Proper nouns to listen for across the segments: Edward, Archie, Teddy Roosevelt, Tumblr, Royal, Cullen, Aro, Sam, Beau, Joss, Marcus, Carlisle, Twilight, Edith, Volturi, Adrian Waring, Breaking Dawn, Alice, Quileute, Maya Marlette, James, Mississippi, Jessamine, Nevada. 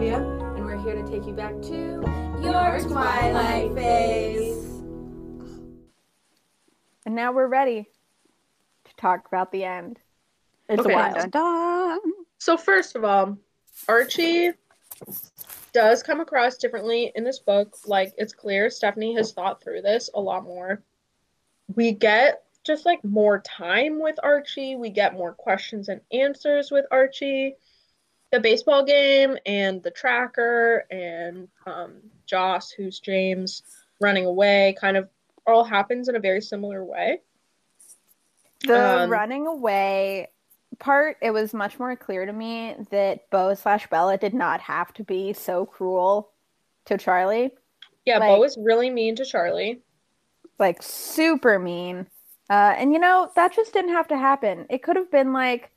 Olivia, and we're here to take you back to your Twilight phase. And now we're ready to talk about the end. It's okay. Wild. So first of all, Archie does come across differently in this book. Like, it's clear Stephenie has thought through this a lot more. We get just like more time with Archie. We get more questions and answers with Archie. The baseball game and the tracker and Joss, who's James, running away, kind of all happens in a very similar way. The running away part, it was much more clear to me that Beau/Bella did not have to be so cruel to Charlie. Yeah, like, Beau was really mean to Charlie. Like, super mean. And, you know, that just didn't have to happen. It could have been like,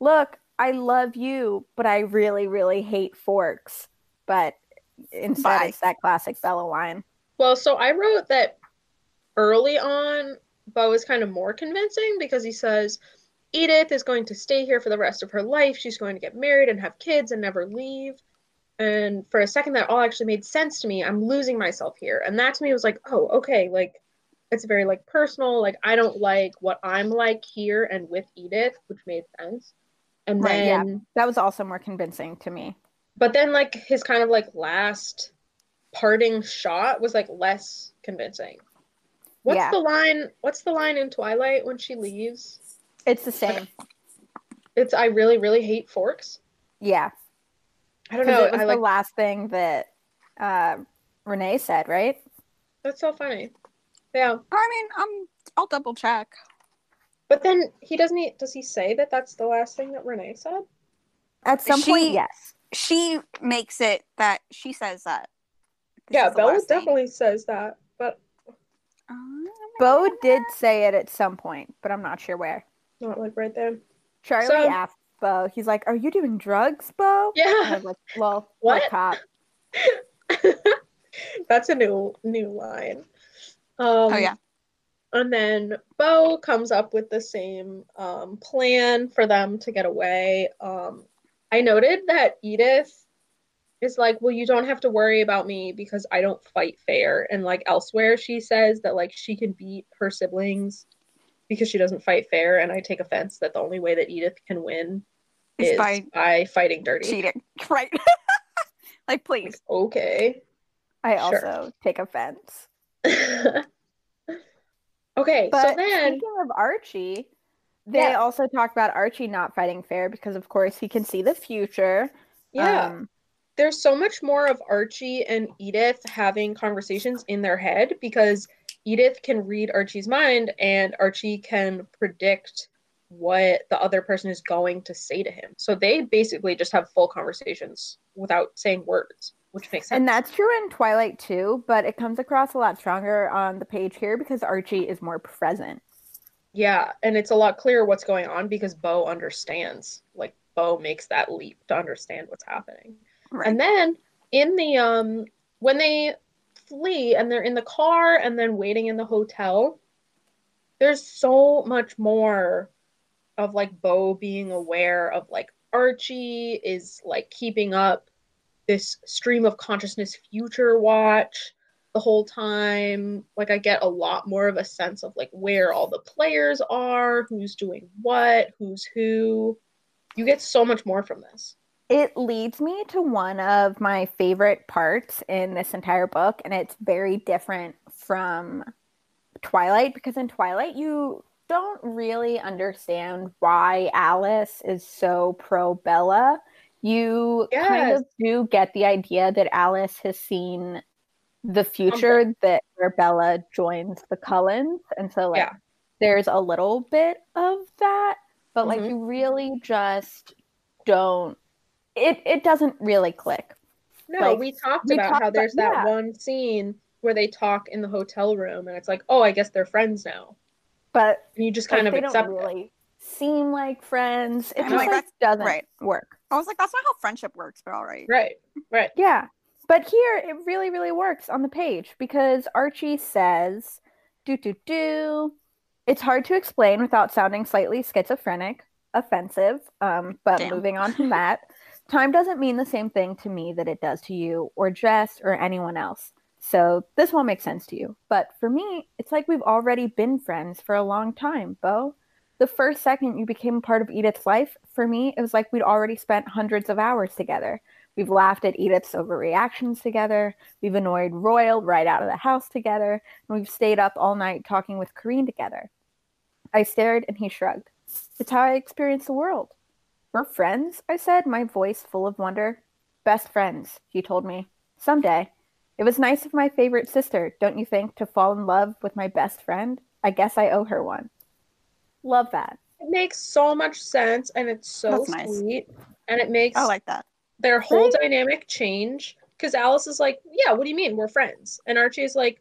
look, I love you, but I really, really hate Forks. But instead, it's that classic Bella line. Well, so I wrote that early on, Beau is kind of more convincing because he says, Edith is going to stay here for the rest of her life. She's going to get married and have kids and never leave. And for a second, that all actually made sense to me. I'm losing myself here. And that to me was like, oh, okay, like, it's very, like, personal. Like, I don't like what I'm like here and with Edith, which made sense. And right, then... yeah. That was also more convincing to me. But then, like, his kind of, like, last parting shot was, like, less convincing. What's the line in Twilight when she leaves? It's the same. It's, I really, really hate Forks? Yeah. I don't know. It was the last thing that Renee said, right? That's so funny. Yeah. I mean, I'll double check. But then he doesn't. Does he say that that's the last thing that Renee said? At some point, yes. She makes it that she says that. Yeah, Bella definitely says that. But Beau did say it at some point, but I'm not sure where. Not like right there. Charlie asked Beau. He's like, "Are you doing drugs, Beau?" Yeah. And I was like, well, what? Cop. That's a new line. Oh yeah. And then Beau comes up with the same plan for them to get away. I noted that Edith is like, well, you don't have to worry about me because I don't fight fair. And like elsewhere, she says that like she can beat her siblings because she doesn't fight fair. And I take offense that the only way that Edith can win is by fighting dirty. Cheating. Right. Like, please. Like, okay. I also take offense. Okay, but so then, speaking of Archie, they also talk about Archie not fighting fair because, of course, he can see the future. Yeah. There's so much more of Archie and Edith having conversations in their head because Edith can read Archie's mind and Archie can predict what the other person is going to say to him. So they basically just have full conversations without saying words. Which makes sense. And that's true in Twilight too, but it comes across a lot stronger on the page here because Archie is more present. Yeah, and it's a lot clearer what's going on because Beau understands. Like, Beau makes that leap to understand what's happening. Right. And then in the when they flee and they're in the car and then waiting in the hotel, there's so much more of like Beau being aware of like Archie is like keeping up this stream of consciousness future watch the whole time. Like, I get a lot more of a sense of like where all the players are, who's doing what, who's who. You get so much more from this. It leads me to one of my favorite parts in this entire book, and it's very different from Twilight because in Twilight you don't really understand why Alice is so pro Bella. You kind of do get the idea that Alice has seen the future that where Bella joins the Cullens. And so like there's a little bit of that, but like you really just don't it doesn't really click. No, like, we talked about how there's that one scene where they talk in the hotel room and it's like, oh, I guess they're friends now. But and you just like, kind of accept it. Seem like friends. It just like doesn't work. I was like, that's not how friendship works, but all right. Right. Yeah. But here it really, really works on the page because Archie says, it's hard to explain without sounding slightly schizophrenic, offensive, but moving on from that. Time doesn't mean the same thing to me that it does to you or Jess or anyone else. So this won't make sense to you. But for me, it's like we've already been friends for a long time, Beau. The first second you became a part of Edith's life, for me, it was like we'd already spent hundreds of hours together. We've laughed at Edith's overreactions together. We've annoyed Royal right out of the house together. And we've stayed up all night talking with Carine together. I stared and he shrugged. It's how I experience the world. We're friends, I said, my voice full of wonder. Best friends, he told me. Someday. It was nice of my favorite sister, don't you think, to fall in love with my best friend? I guess I owe her one. Love that. It makes so much sense, and it's so sweet. And it makes their whole dynamic change, because Alice is like, yeah, what do you mean? We're friends. And Archie is like,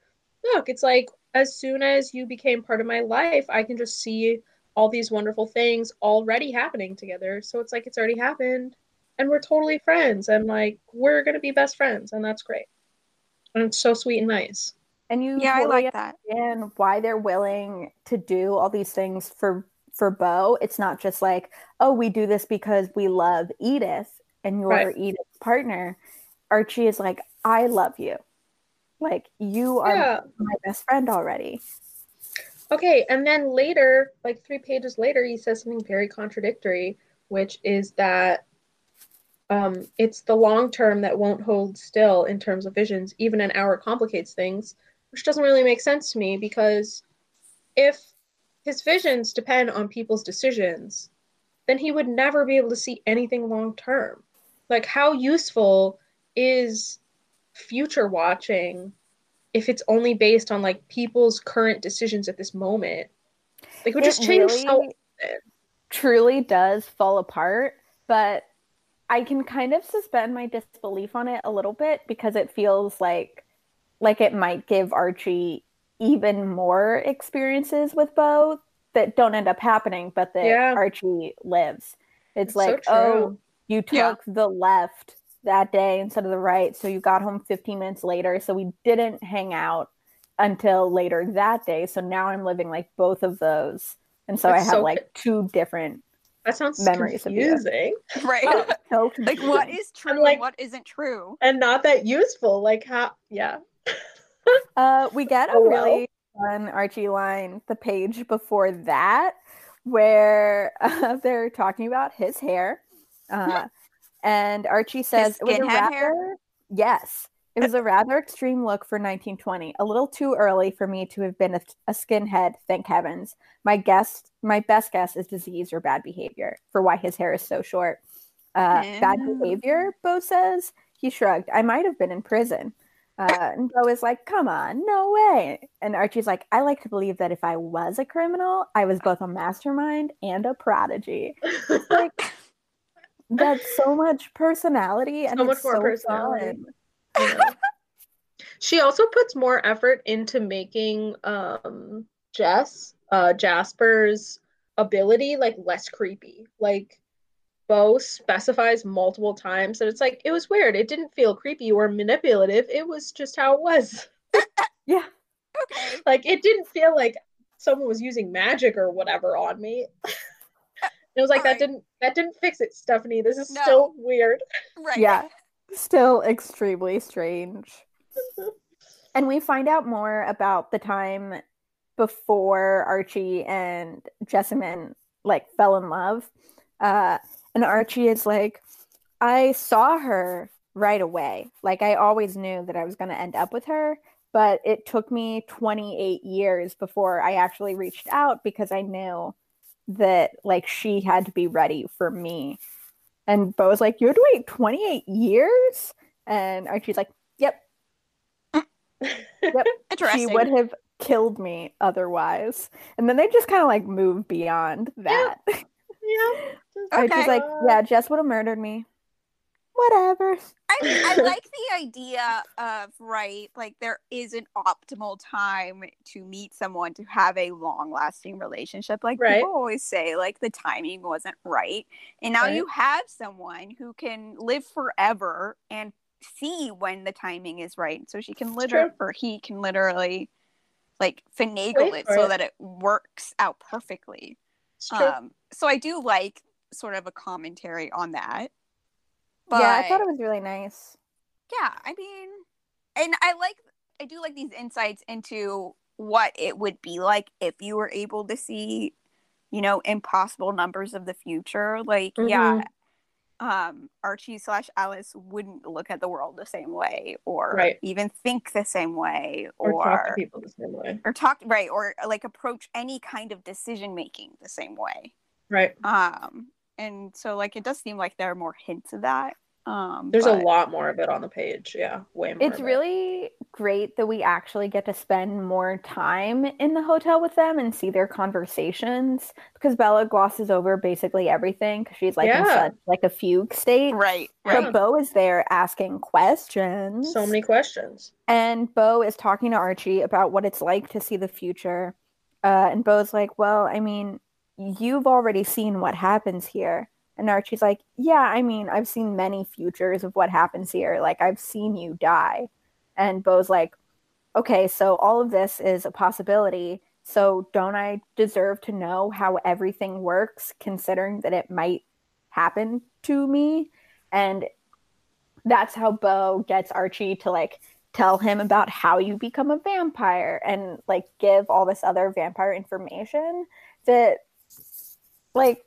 look, it's like, as soon as you became part of my life, I can just see all these wonderful things already happening together. So it's like, it's already happened, and we're totally friends, and like, we're going to be best friends, and that's great. And it's so sweet and nice. And you totally I like that. And why they're willing to do all these things for Beau. It's not just like, oh, we do this because we love Edith and you're Edith's partner. Archie is like, I love you. Like, you are my best friend already. Okay, and then later, like 3 pages later, he says something very contradictory, which is that it's the long term that won't hold still in terms of visions. Even an hour complicates things, which doesn't really make sense to me, because if his visions depend on people's decisions, then he would never be able to see anything long term. Like, how useful is future watching if it's only based on like people's current decisions at this moment? Like, it just changed really so often. Truly does fall apart, but I can kind of suspend my disbelief on it a little bit, because it feels like it might give Archie even more experiences with Beau that don't end up happening, but that Archie lives. It's like, so you took the left that day instead of the right, so you got home 15 minutes later, so we didn't hang out until later that day, so now I'm living like both of those, and so I have like two different memories confusing. Of you. Right. Oh, so like, what is true and like, what isn't true? And not that useful. Like, how, we get a really fun Archie line the page before that, where they're talking about his hair. And Archie says, it was a rather extreme look for 1920. A little too early for me to have been a skinhead, thank heavens. My best guess is disease or bad behavior for why his hair is so short. Bad behavior, Beau says. He shrugged. I might have been in prison. And Beau is like, come on, no way. And Archie's like, I like to believe that if I was a criminal, I was both a mastermind and a prodigy. It's like, that's so much personality. And so much more personality. You know. She also puts more effort into making Jasper's ability like less creepy. Like, Beau specifies multiple times that it's like, it was weird, it didn't feel creepy or manipulative, it was just how it was. Yeah, okay. Like, it didn't feel like someone was using magic or whatever on me. It was like, that didn't fix it, Stephenie. This is still weird. Right. Yeah, still extremely strange. And we find out more about the time before Archie and Jessamine like fell in love, and Archie is like, I saw her right away, like I always knew that I was going to end up with her, but it took me 28 years before I actually reached out, because I knew that like she had to be ready for me. And Beau's like, you had to wait 28 years? And Archie's like, yep. Interesting. She would have killed me otherwise. And then they just kind of like move beyond that. Yeah. Archie's like, Jess would have murdered me. Whatever. I mean, I like the idea of, like, there is an optimal time to meet someone to have a long-lasting relationship. Like, people always say, like, the timing wasn't right. And now you have someone who can live forever and see when the timing is right. So she can literally, or he can literally, like, finagle it so that it works out perfectly. So I do like sort of a commentary on that. But yeah, I thought it was really nice. Yeah, I mean, and I do like these insights into what it would be like if you were able to see, you know, impossible numbers of the future. Like, mm-hmm. yeah, Archie/Alice wouldn't look at the world the same way, or right. even think the same way, or talk to people the same way, or talk right, or like approach any kind of decision making the same way, right? And so, like, it does seem like there are more hints of that. There's a lot more of it on the page. Yeah, way more. It's really great that we actually get to spend more time in the hotel with them and see their conversations, because Bella glosses over basically everything because she's like in such like a fugue state. Right. But Beau is there asking questions. So many questions. And Beau is talking to Archie about what it's like to see the future. And Beau's like, well, I mean, you've already seen what happens here. And Archie's like, yeah, I mean, I've seen many futures of what happens here. Like, I've seen you die. And Beau's like, okay, so all of this is a possibility. So don't I deserve to know how everything works, considering that it might happen to me? And that's how Beau gets Archie to, like, tell him about how you become a vampire and, like, give all this other vampire information that, like...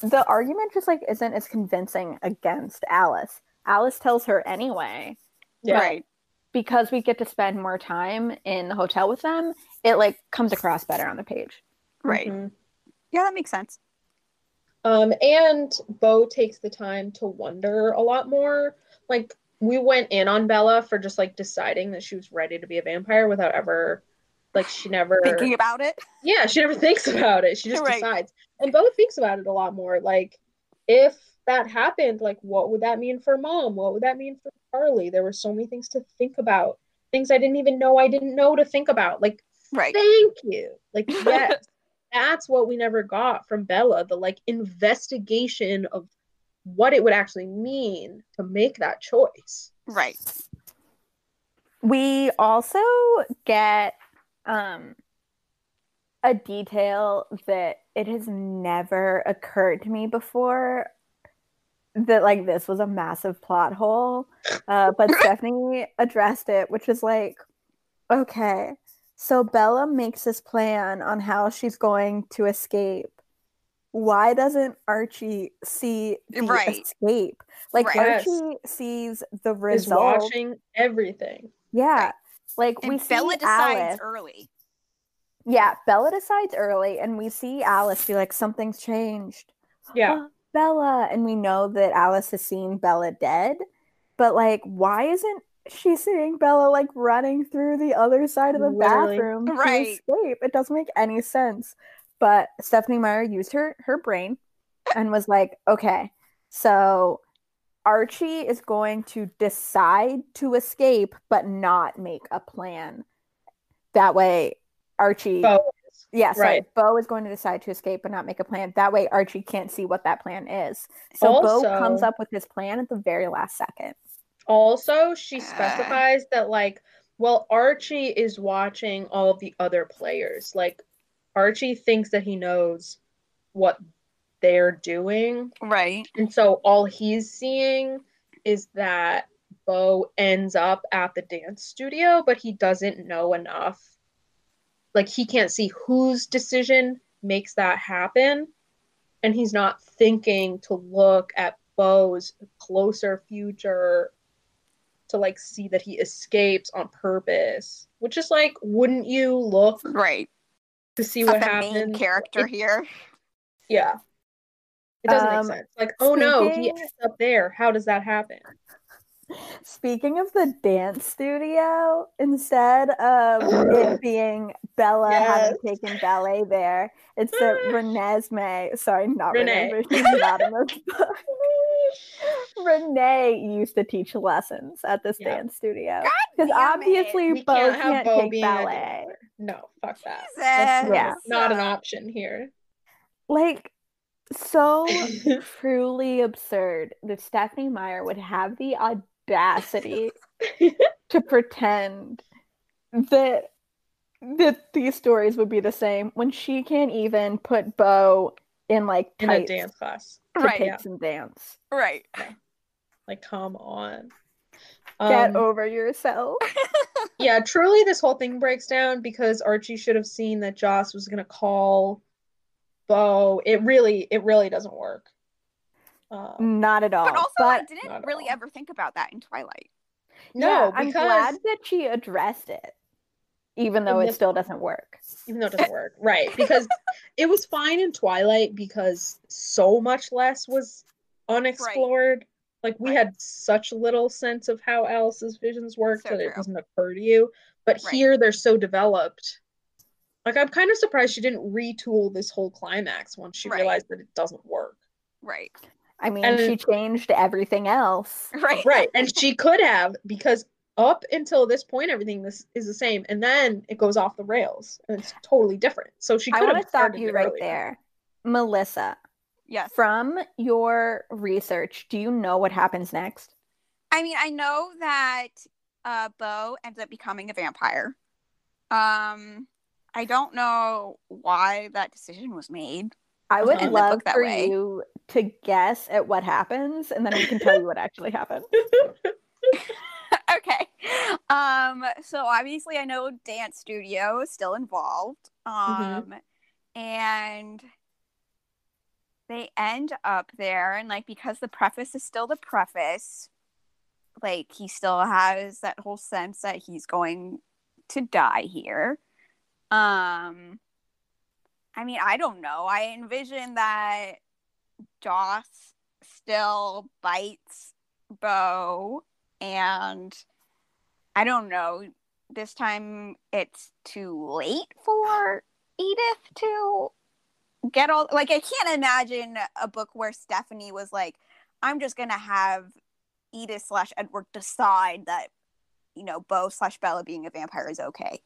The argument just, like, isn't as convincing against Alice. Alice tells her anyway. Yeah. Right. Because we get to spend more time in the hotel with them, it, like, comes across better on the page. Right. Mm-hmm. Yeah, that makes sense. And Beau takes the time to wonder a lot more. Like, we went in on Bella for just, like, deciding that she was ready to be a vampire without ever... Like, she never... Thinking about it? Yeah, she never thinks about it. She just decides. And Beau thinks about it a lot more. Like, if that happened, like, what would that mean for Mom? What would that mean for Charlie? There were so many things to think about. Things I didn't even know to think about. Like, thank you. Like, yes. That's what we never got from Bella. The, like, investigation of what it would actually mean to make that choice. Right. We also get... a detail that it has never occurred to me before that, like, this was a massive plot hole, but Stephenie addressed it, which is like, okay, so Bella makes this plan on how she's going to escape. Why doesn't Archie see the escape? Like, Archie sees the result. He's watching everything. Yeah. Right. Like, and we see Bella decides Alice. Early. Yeah, Bella decides early, and we see Alice be like, something's changed. Yeah. Oh, Bella. And we know that Alice has seen Bella dead, but, like, why isn't she seeing Bella, like, running through the other side of the bathroom to escape? It doesn't make any sense. But Stephenie Meyer used her brain and was like, okay, so... Archie is going to decide to escape, but not make a plan. That way, Beau is going to decide to escape, but not make a plan. That way, Archie can't see what that plan is. So also, Beau comes up with his plan at the very last second. Also, she specifies that, like, well, Archie is watching all of the other players. Like, Archie thinks that he knows what they're doing, right? And so all he's seeing is that Beau ends up at the dance studio, but he doesn't know enough. Like, he can't see whose decision makes that happen, and he's not thinking to look at Beau's closer future to, like, see that he escapes on purpose, which is like, wouldn't you look to see what happens? Main character here, yeah. It doesn't make sense. Like, oh no, he ends up there. How does that happen? Speaking of the dance studio, instead of it being Bella having taken ballet there, it's that Renee. She's not in this book. Renee used to teach lessons at this dance studio. Because obviously Beau can't take ballet. No, fuck that. That's not an option here. Like, so truly absurd that Stephenie Meyer would have the audacity to pretend that these stories would be the same when she can't even put Beau in, like, tights in a dance class to take some dance. Right. Yeah. Like, come on. Get over yourself. Yeah, truly this whole thing breaks down because Archie should have seen that Joss was going to call Beau. It really doesn't work. Not at all. But also, I didn't really ever think about that in Twilight. No, yeah, because... I'm glad that she addressed it, even though it still doesn't work. Even though it doesn't work, right. Because it was fine in Twilight because so much less was unexplored. Right. Like, we had such little sense of how Alice's visions worked that it doesn't occur to you. But here, they're so developed. Like, I'm kind of surprised she didn't retool this whole climax once she realized that it doesn't work. Right. I mean, and she changed everything else. Right. Right. And she could have, because up until this point, everything is the same. And then it goes off the rails. And it's totally different. So she could have started it earlier. I want to stop you right there. Melissa. Yes. From your research, do you know what happens next? I mean, I know that Beau ends up becoming a vampire. I don't know why that decision was made. I would love for you to guess at what happens, and then we can tell you what actually happened. Okay. So obviously, I know dance studio is still involved. And they end up there, and, like, because the preface is still the preface, like, he still has that whole sense that he's going to die here. I mean, I don't know. I envision that Joss still bites Beau, and I don't know, this time it's too late for Edith to... get all, like, I can't imagine a book where Stephenie was like, I'm just gonna have Edith/Edward decide that, you know, Beau/Bella being a vampire is okay.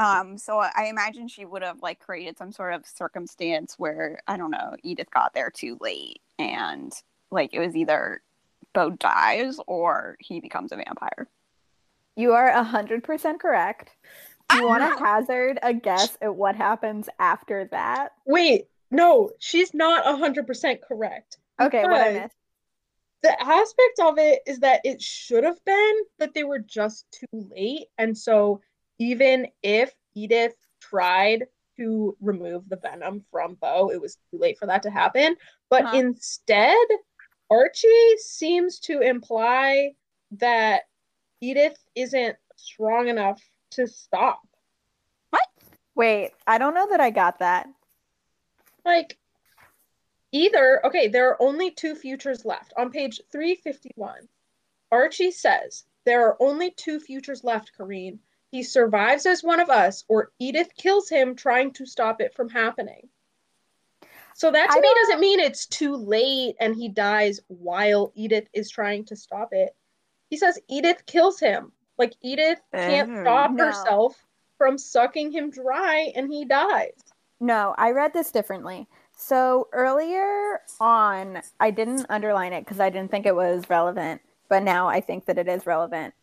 So I imagine she would have, like, created some sort of circumstance where, I don't know, Edith got there too late, and, like, it was either Beau dies or he becomes a vampire. You are 100% correct. Do you want to hazard a guess at what happens after that? Wait, no, she's not 100% correct. Okay, what I missed. The aspect of it is that it should have been that they were just too late. And so even if Edith tried to remove the venom from Beau, it was too late for that to happen. But instead, Archie seems to imply that Edith isn't strong enough to stop. What? Wait, I don't know that I got that. Like, either, okay, there are only two futures left. On page 351, Archie says, there are only two futures left, Carine. He survives as one of us, or Edith kills him trying to stop it from happening. So that, to me, doesn't mean it's too late and he dies while Edith is trying to stop it. He says Edith kills him. Like, Edith can't stop herself from sucking him dry, and he dies. No, I read this differently. So earlier on, I didn't underline it because I didn't think it was relevant, but now I think that it is relevant.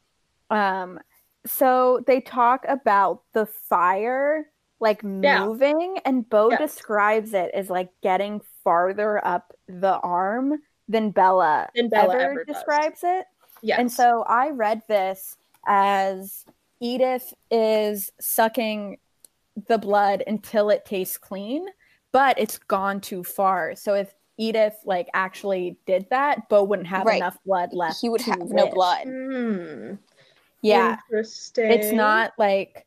So they talk about the fire, like, moving, and Beau describes it as, like, getting farther up the arm than Bella, ever describes it. Yes. And so I read this as Edith is sucking the blood until it tastes clean, but it's gone too far. So if Edith, like, actually did that, Beau wouldn't have enough blood left. He would have no blood. Mm. Yeah. Interesting. It's not like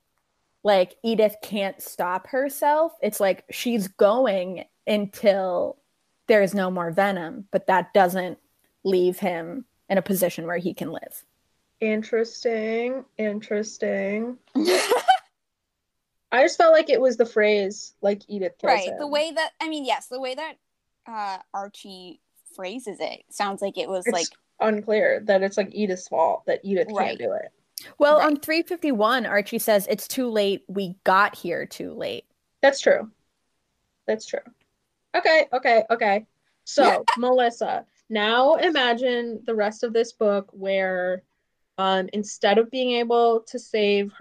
Edith can't stop herself. It's like she's going until there's no more venom, but that doesn't leave him in a position where he can live. Interesting. I just felt like it was the phrase, like, Edith kills him. The way that, I mean, yes, the way that Archie phrases it sounds like it was, it's like... unclear that it's, like, Edith's fault, that Edith can't do it. Well, on 351, Archie says, it's too late, we got here too late. That's true. Okay. So, Melissa, now imagine the rest of this book where... instead of being able to save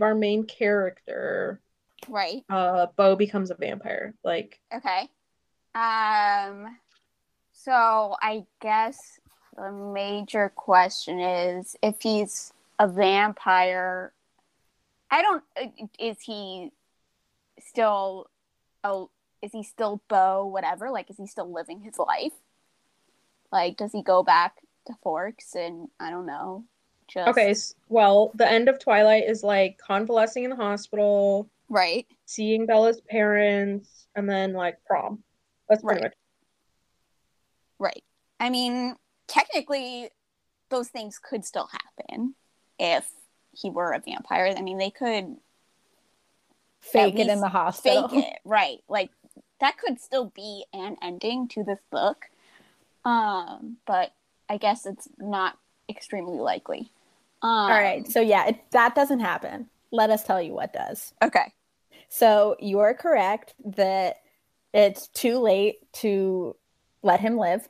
our main character, Beau becomes a vampire. Like, okay. So I guess a major question is if he's a vampire. Is he still Beau, whatever? Like, is he still living his life? Like, does he go back to Forks and, I don't know, just... Okay, well, the end of Twilight is, like, convalescing in the hospital. Right. Seeing Bella's parents, and then, like, prom. That's pretty much. Right. I mean, technically, those things could still happen if he were a vampire. I mean, they could... Fake it in the hospital. Fake it, right. Like, that could still be an ending to this book. But I guess it's not extremely likely. All right. So, yeah, that doesn't happen. Let us tell you what does. Okay. So, you are correct that it's too late to let him live.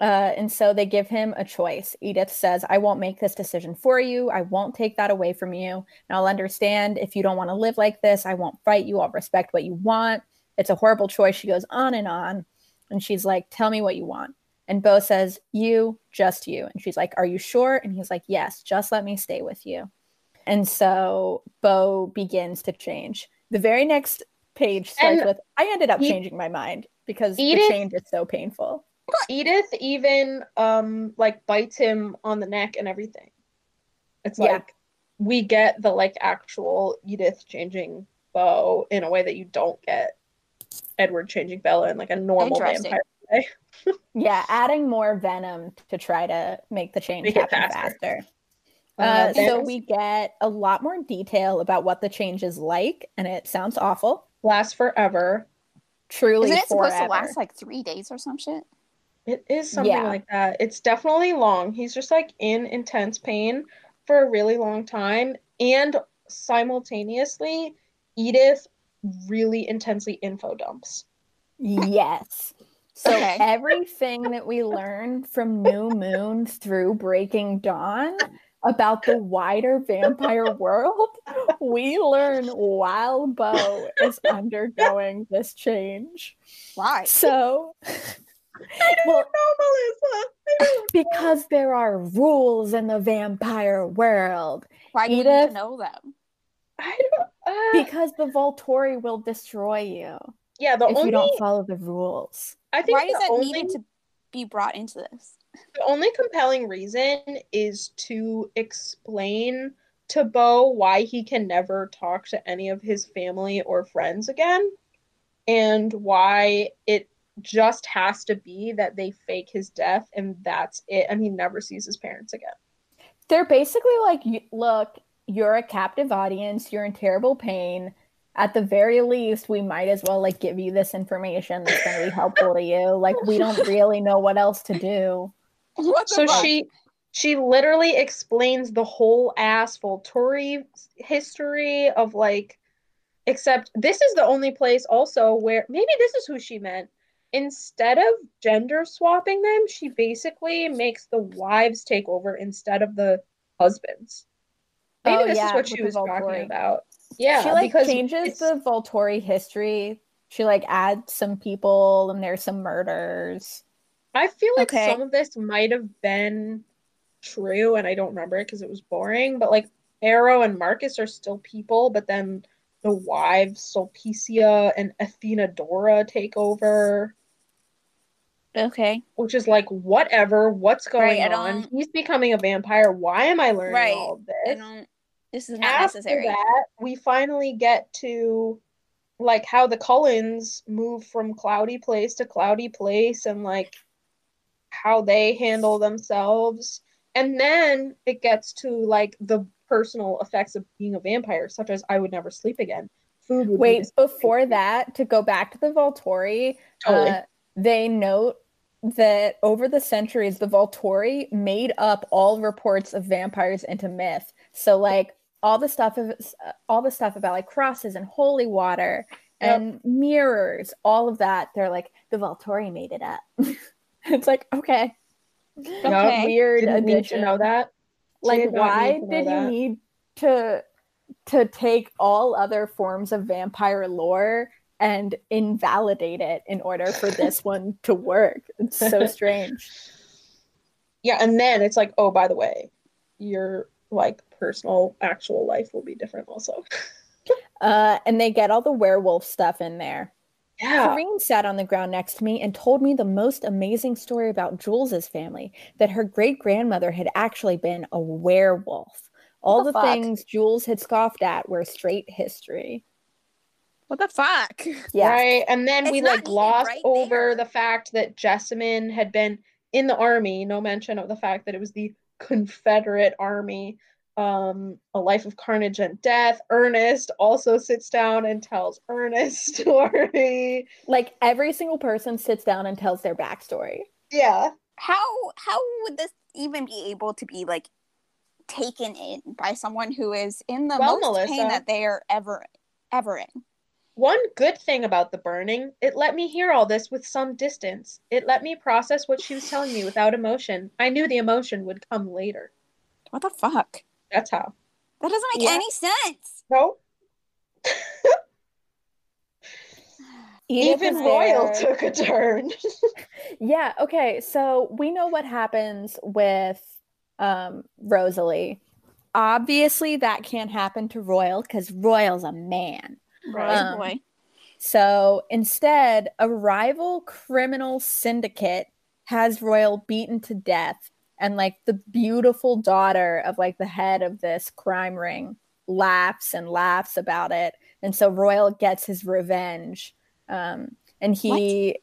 And so they give him a choice. Edith says, I won't make this decision for you. I won't take that away from you. And I'll understand if you don't want to live like this. I won't fight you. I'll respect what you want. It's a horrible choice. She goes on. And she's like, tell me what you want. And Beau says, you, just you. And she's like, are you sure? And he's like, yes, just let me stay with you. And so Beau begins to change. The very next page starts with, I ended up changing my mind because Edith, the change is so painful. Edith even like bites him on the neck and everything. It's like we get the like actual Edith changing Beau in a way that you don't get Edward changing Bella in like a normal vampire way. Yeah, adding more venom to try to make the change happen faster. So we get a lot more detail about what the change is like, and it sounds awful. Lasts forever. Truly, isn't it supposed to last like 3 days or some shit? It is something like that. It's definitely long. He's just like in intense pain for a really long time. And simultaneously, Edith really intensely info dumps. Yes. So everything that we learn from New Moon through Breaking Dawn about the wider vampire world, we learn while Beau is undergoing this change. Why? So... I don't know, Melissa. Because there are rules in the vampire world. Why do you need to know them? I don't. Because the Volturi will destroy you. Yeah, if you don't follow the rules. I think. Why is that needed to be brought into this? The only compelling reason is to explain to Beau why he can never talk to any of his family or friends again, and why it just has to be that they fake his death and that's it, and he never sees his parents again. They're basically like, look, you're a captive audience, you're in terrible pain. At the very least, we might as well like give you this information that's going to be helpful to you. Like, we don't really know what else to do. So she literally explains the whole ass Volturi history of like, except this is the only place also where maybe this is who she meant. Instead of gender swapping them, she basically makes the wives take over instead of the husbands. Maybe this is what she was talking about. Yeah, she like changes the Volturi history. She like adds some people and there's some murders. I feel like some of this might have been true and I don't remember it because it was boring. But like Aro and Marcus are still people, but then the wives, Sulpicia and Athenodora, take over. Okay. Which is like, whatever, what's going on? He's becoming a vampire. Why am I learning all of this? This is not necessary. After that, we finally get to, like, how the Cullens move from cloudy place to cloudy place and, like, how they handle themselves. And then it gets to, like, the personal effects of being a vampire, such as I would never sleep again. Food would before that, to go back to the Volturi, they note that over the centuries, the Volturi made up all reports of vampires into myth. So, like, all the stuff about like crosses and holy water and mirrors, all of that, they're like, the Volturi made it up. It's like, weird addition. Didn't need to know that. Like, why did you need to take all other forms of vampire lore and invalidate it in order for this one to work? It's so strange. Yeah, and then it's like, oh, by the way, your like personal actual life will be different also. And they get all the werewolf stuff in there. Yeah. Carine sat on the ground next to me and told me the most amazing story about Jules's family, that her great-grandmother had actually been a werewolf. All the things Jules had scoffed at were straight history. What the fuck? Yeah. Right, and then it's we like glossed right over the fact that Jessamine had been in the army, no mention of the fact that it was the Confederate Army. A life of carnage and death. Ernest also sits down and tells Ernest's story. Like every single person sits down and tells their backstory. Yeah. How would this even be able to be like taken in by someone who is in the pain that they are ever in? One good thing about the burning, it let me hear all this with some distance. It let me process what she was telling me without emotion. I knew the emotion would come later. What the fuck? That's how. That doesn't make any sense. No. Even Royal took a turn. Yeah, okay. So we know what happens with Rosalie. Obviously, that can't happen to Royal because Royal's a man. Right, boy. So instead, a rival criminal syndicate has Royal beaten to death. And, like, the beautiful daughter of, like, the head of this crime ring laughs and laughs about it. And so Royal gets his revenge. And he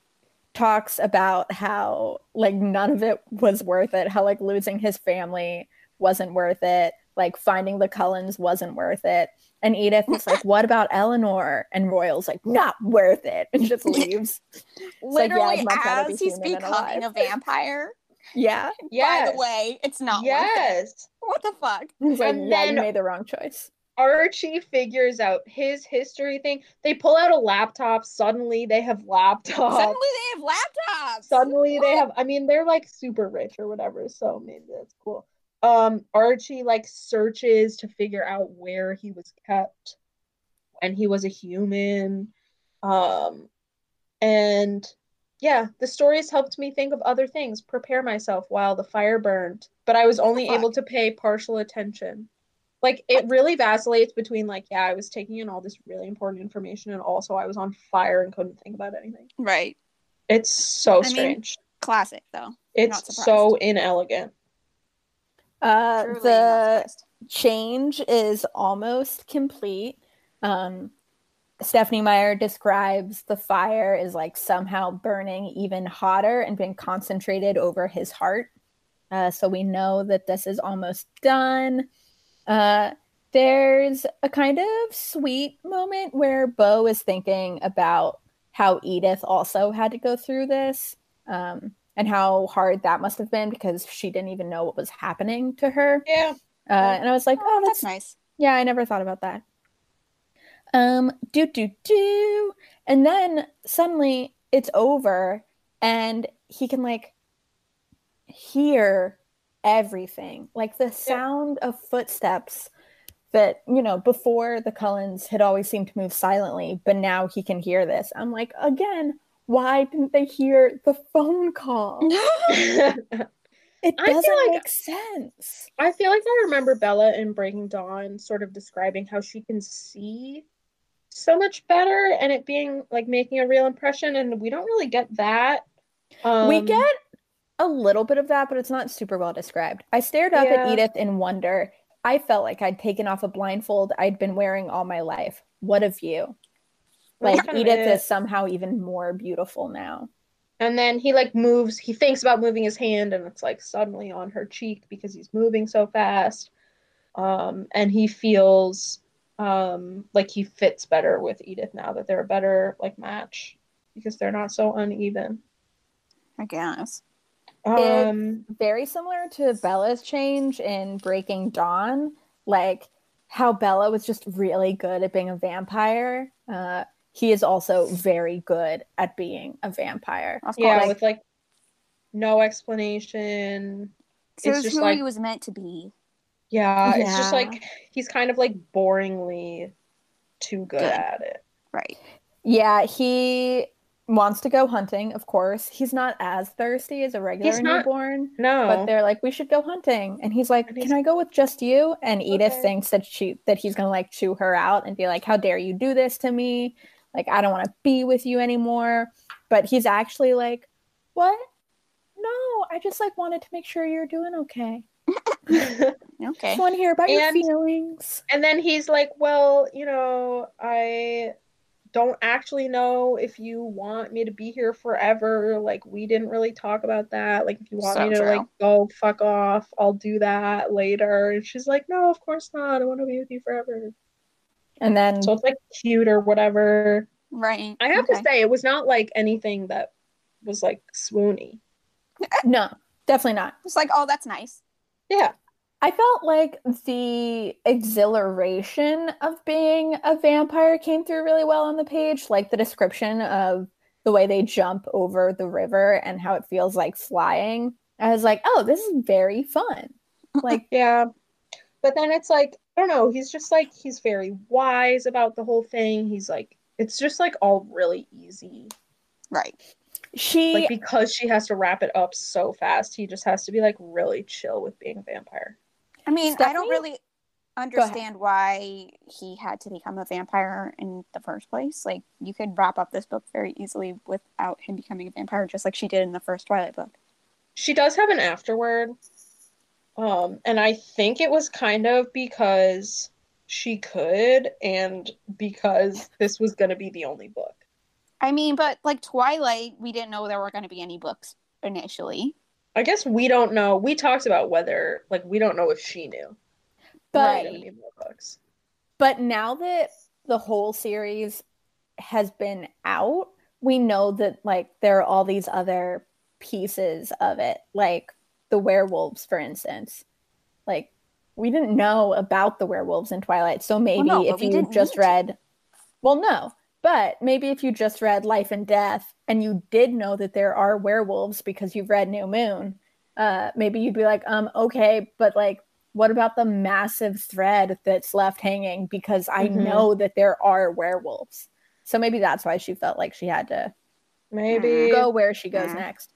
talks about how, like, none of it was worth it. How, like, losing his family wasn't worth it. Like, finding the Cullens wasn't worth it. And Edith is like, what about Eleanor? And Royal's like, not worth it. And just leaves. Literally, like, yeah, as he's becoming a vampire. Yeah. Yes. By the way, it's not worth it. What the fuck? It's like, and then you made the wrong choice. Archie figures out his history thing. They pull out a laptop. Suddenly they have laptops. Suddenly what? They have, I mean, they're like super rich or whatever, so maybe that's cool. Archie like searches to figure out where he was kept when he was a human. And yeah, the stories helped me think of other things, prepare myself while the fire burned, but I was only able to pay partial attention. Like, it really vacillates between, like, yeah, I was taking in all this really important information, and also I was on fire and couldn't think about anything. Right. It's so strange. I mean, classic, though. It's so inelegant. The change is almost complete. Stephenie Meyer describes the fire as like somehow burning even hotter and being concentrated over his heart. So we know that this is almost done. There's a kind of sweet moment where Beau is thinking about how Edith also had to go through this, and how hard that must have been because she didn't even know what was happening to her. Yeah. And I was like, oh, that's nice. Yeah, I never thought about that. And then suddenly it's over and he can like hear everything, like the sound of footsteps that, you know, before the Cullens had always seemed to move silently, but now he can hear this. I'm like, again, why didn't they hear the phone call? It doesn't make sense. I feel like I remember Bella in Breaking Dawn sort of describing how she can see so much better and it being like making a real impression, and we don't really get that. We get a little bit of that, but it's not super well described. I stared up at Edith in wonder. I felt like I'd taken off a blindfold I'd been wearing all my life. What of you? Like, Edith is somehow even more beautiful now. And then he, like, moves, he thinks about moving his hand, and it's, like, suddenly on her cheek because he's moving so fast. And he feels, like, he fits better with Edith now, that they're a better, like, match because they're not so uneven. I guess. It's very similar to Bella's change in Breaking Dawn. Like, how Bella was just really good at being a vampire, he is also very good at being a vampire. Yeah, like, with, like, no explanation. So it's just who, like, he was meant to be. Yeah, it's just, like, he's kind of, like, boringly too good at it. Right. Yeah, he wants to go hunting, of course. He's not as thirsty as a regular newborn. No. But they're like, we should go hunting. And he's like, can I go with just you? And Edith thinks that he's going to like chew her out and be like, how dare you do this to me? Like, I don't want to be with you anymore. But he's actually like, what? No, I just like wanted to make sure you're doing okay. Okay. I want to hear about your feelings. And then he's like, well, you know, I don't actually know if you want me to be here forever. Like, we didn't really talk about that. Like, if you want me to like go fuck off, I'll do that later. And she's like, no, of course not. I want to be with you forever. And then so it's like cute or whatever. Right. I have to say, it was not like anything that was like swoony. No, definitely not. It's like, oh, that's nice. Yeah. I felt like the exhilaration of being a vampire came through really well on the page. Like the description of the way they jump over the river and how it feels like flying. I was like, oh, this is very fun. Like, yeah. But then it's like, I don't know. He's just like, he's very wise about the whole thing. He's like, it's just like all really easy. Right. Like, because she has to wrap it up so fast, he just has to be like really chill with being a vampire. I mean, Stephenie? I don't really understand why he had to become a vampire in the first place. Like, you could wrap up this book very easily without him becoming a vampire, just like she did in the first Twilight book. She does have an afterword. And I think it was kind of because she could and because this was going to be the only book. I mean, but like Twilight, we didn't know there were going to be any books initially. I guess we don't know. We talked about whether, like, we don't know if she knew. But, any more books. But now that the whole series has been out, we know that, like, there are all these other pieces of it. Like, the werewolves, for instance. Like, we didn't know about the werewolves in Twilight. So maybe if you just read... But maybe if you just read Life and Death and you did know that there are werewolves because you've read New Moon, maybe you'd be like, okay, but like, what about the massive thread that's left hanging? Because I know that there are werewolves. So maybe that's why she felt like she had to maybe go where she goes next.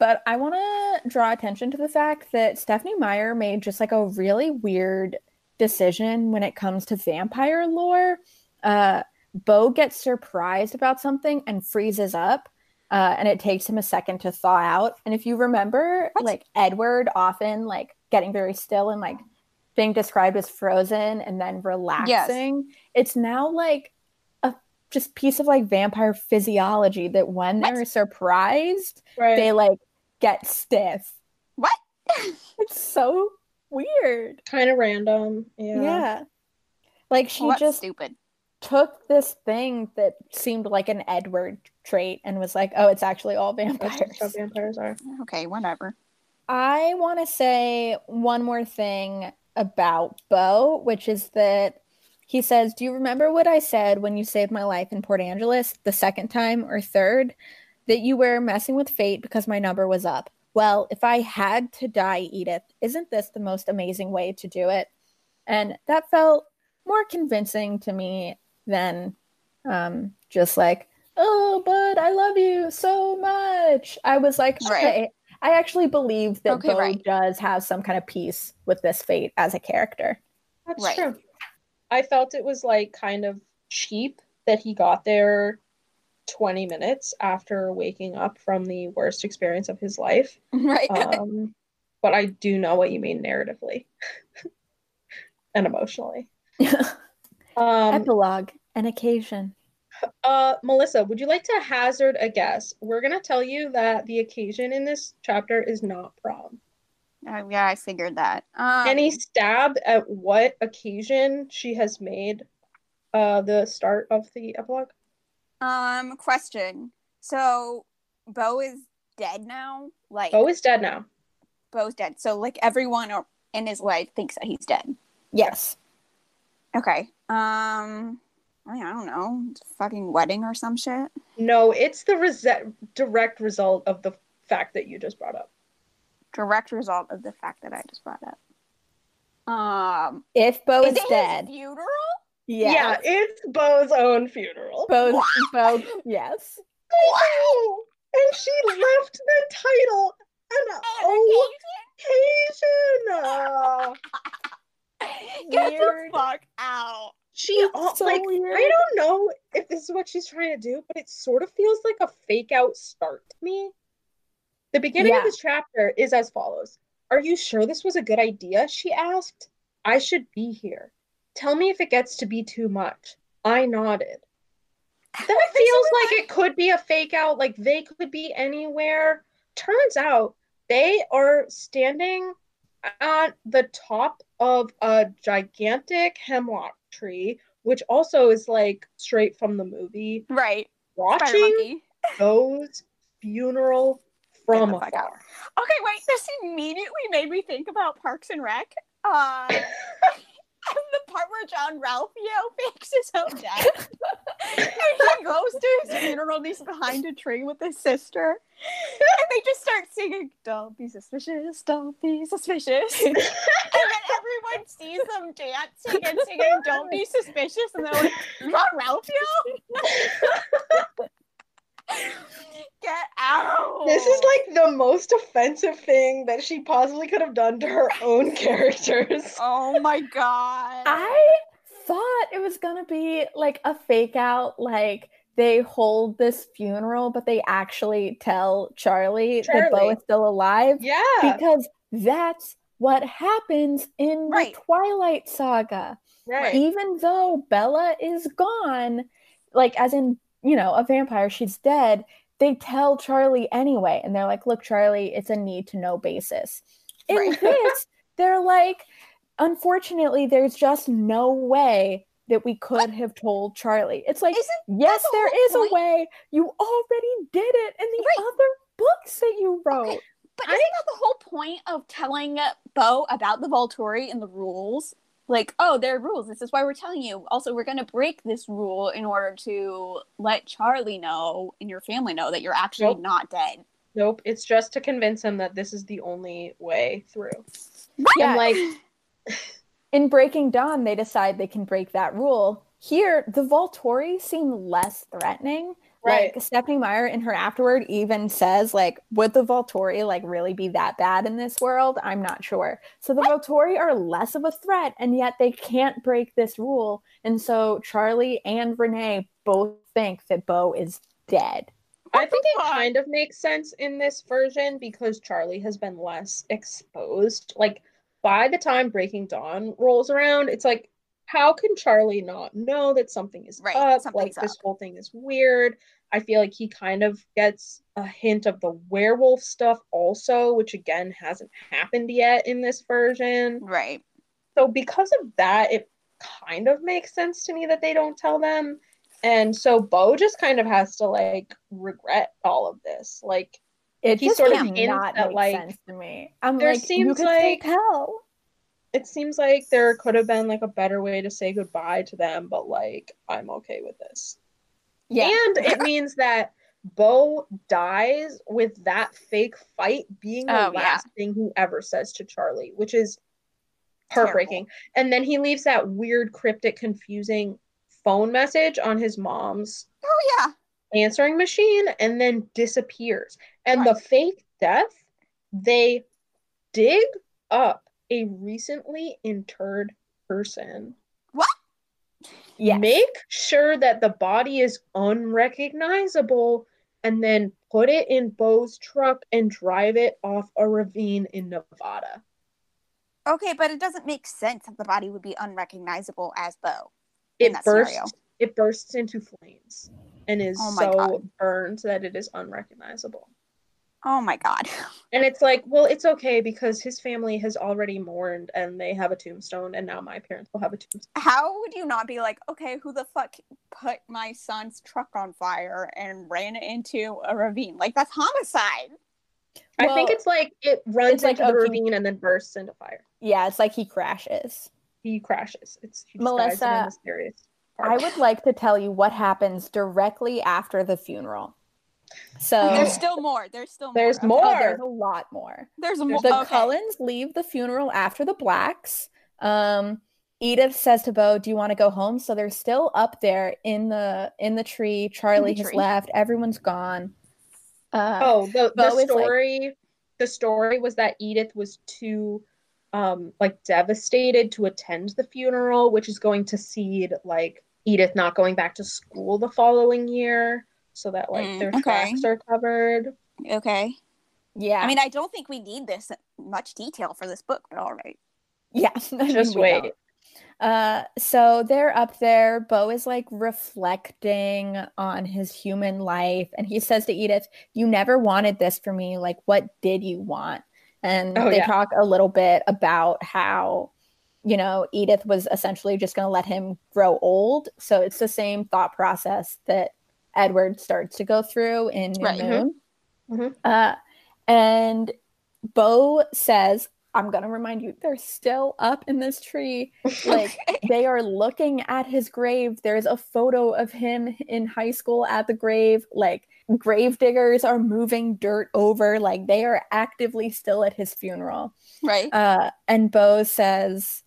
But I want to draw attention to the fact that Stephenie Meyer made just like a really weird decision when it comes to vampire lore. Beau gets surprised about something and freezes up, and it takes him a second to thaw out. And if you remember, like Edward often like getting very still and like being described as frozen and then relaxing. Yes. It's now like a just piece of like vampire physiology that when they're surprised, they like get stiff. It's so weird. Kind of random. Yeah. Like she just stupid. Took this thing that seemed like an Edward trait and was like, oh, it's actually all vampires. That's how vampires are. Okay, whatever. I want to say one more thing about Beau, which is that he says, do you remember what I said when you saved my life in Port Angeles the second time or third? That you were messing with fate because my number was up. Well, if I had to die, Edith, isn't this the most amazing way to do it? And that felt more convincing to me than just like, oh, bud, I love you so much. I was like, okay, I actually believe that Beau does have some kind of peace with this fate as a character. That's true. I felt it was like kind of cheap that he got there 20 minutes after waking up from the worst experience of his life. But I do know what you mean narratively and emotionally. Epilogue, an occasion. Melissa, would you like to hazard a guess? We're going to tell you that the occasion in this chapter is not prom. Yeah, I figured that. Any stab at what occasion she has made the start of the epilogue? Question. So, Beau is dead now? Like Beau is dead now. Beau's dead. So, like, everyone in his life thinks that he's dead. Yes. Okay. I don't know. It's a fucking wedding or some shit? No, it's the direct result of the fact that you just brought up. Direct result of the fact that I just brought up. If Beau is dead. Is it his funeral? Yes. Yeah, it's Beau's own funeral. Beau, yes. Wow! And she left the title an occasion. Get the fuck out. She so like weird. I don't know if this is what she's trying to do, but it sort of feels like a fake out start to me. The beginning of this chapter is as follows. Are you sure this was a good idea? She asked. I should be here. Tell me if it gets to be too much. I nodded. That feels like it could be a fake out, like they could be anywhere. Turns out they are standing on the top of a gigantic hemlock tree, which also is like straight from the movie. Right. Watching Beau's funeral from afar. Okay, wait, this immediately made me think about Parks and Rec. And the part where John Ralphio fakes his own death. And he goes to his funeral and he's behind a tree with his sister. And they just start singing, "Don't be suspicious, don't be suspicious." And then everyone sees them dancing and singing, "Don't be suspicious." And they're like, "John Ralphio?" Get out. This is like the most offensive thing that she possibly could have done to her own characters. Oh my god. I thought it was gonna be like a fake out, like they hold this funeral, but they actually tell Charlie. That Beau is still alive. Yeah. Because that's what happens in the Twilight Saga. Right. Even though Bella is gone, like as in a vampire, she's dead, they tell Charlie anyway. And they're like, "Look, Charlie, it's a need to know basis." In this, they're like, "Unfortunately, there's just no way that we could have told Charlie." It's like, yes, there is a way. You already did it in the other books that you wrote. Okay. But isn't that the whole point of telling Beau about the Volturi and the rules? Like, "Oh, there are rules. This is why we're telling you. Also, we're going to break this rule in order to let Charlie know and your family know that you're actually not dead." Nope. It's just to convince him that this is the only way through. Yeah. And like, in Breaking Dawn, they decide they can break that rule. Here, the Volturi seem less threatening. Right. Like, Stephenie Meyer in her afterward even says, like, would the Volturi, like, really be that bad in this world? I'm not sure. So the Volturi are less of a threat, and yet they can't break this rule. And so Charlie and Renee both think that Beau is dead. I think it kind of makes sense in this version because Charlie has been less exposed. Like, by the time Breaking Dawn rolls around, it's like, how can Charlie not know that something is up? Something's like, this whole thing is weird. I feel like he kind of gets a hint of the werewolf stuff also, which again hasn't happened yet in this version. Right. So because of that, it kind of makes sense to me that they don't tell them. And so Beau just kind of has to like regret all of this. Like it he just sort of not that, like, sense to me. I'm there like, seems you like hell. It seems like there could have been, like, a better way to say goodbye to them, but, like, I'm okay with this. Yeah. And it means that Beau dies with that fake fight being the last thing he ever says to Charlie, which is heartbreaking. Terrible. And then he leaves that weird, cryptic, confusing phone message on his mom's answering machine and then disappears. And the fake death, they dig up a recently interred person. What? Yes. Make sure that the body is unrecognizable and then put it in Beau's truck and drive it off a ravine in Nevada. Okay, but it doesn't make sense that the body would be unrecognizable as Beau. It bursts into flames and is burned that it is unrecognizable. Oh my god. And it's like, well, it's okay because his family has already mourned and they have a tombstone and now my parents will have a tombstone. How would you not be like, okay, who the fuck put my son's truck on fire and ran into a ravine? Like, that's homicide. Well, I think it's like it runs into the ravine and then bursts into fire. Yeah, it's like he crashes. It's Melissa, I would like to tell you what happens directly after the funeral. So there's still more. Oh, there's a lot more. The Cullens leave the funeral after the Blacks. Edith says to Beau, do you want to go home? So they're still up there in the tree. Charlie has left. Everyone's gone. The story was that Edith was too devastated to attend the funeral, which is going to seed Edith not going back to school the following year, so that their tracks are covered. Okay. Yeah. I mean, I don't think we need this much detail for this book, but all right. Yeah. Just wait. Don't. So they're up there. Beau is reflecting on his human life, and he says to Edith, you never wanted this for me. What did you want? And talk a little bit about how, Edith was essentially just going to let him grow old. So it's the same thought process that Edward starts to go through in New Moon. Mm-hmm. Mm-hmm. And Beau says, I'm going to remind you, they're still up in this tree. They are looking at his grave. There's a photo of him in high school at the grave. Grave diggers are moving dirt over. They are actively still at his funeral. Right. And Beau says,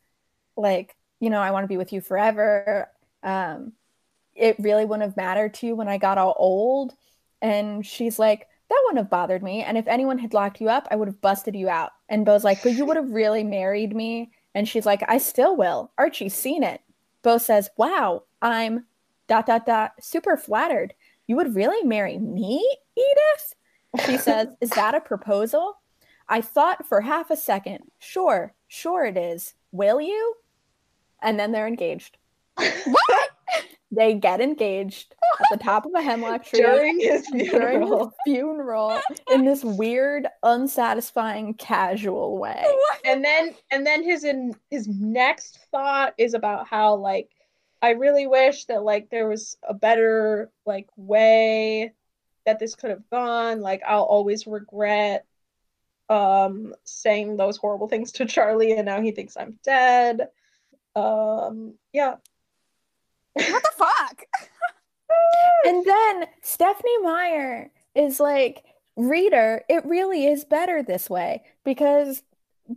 I want to be with you forever. It really wouldn't have mattered to you when I got all old. And she's like, that wouldn't have bothered me. And if anyone had locked you up, I would have busted you out. And Beau's like, but you would have really married me. And she's like, I still will. Archie's seen it. Beau says, wow, I'm ... super flattered. You would really marry me, Edith? She says, is that a proposal? I thought for half a second. Sure it is. Will you? And then they're engaged. What? They get engaged at the top of a hemlock tree during his funeral in this weird, unsatisfying, casual way. And then his next thought is about how I really wish that there was a better way that this could have gone. I'll always regret saying those horrible things to Charlie, and now he thinks I'm dead. Yeah. What the fuck? And then Stephenie Meyer is reader, it really is better this way, because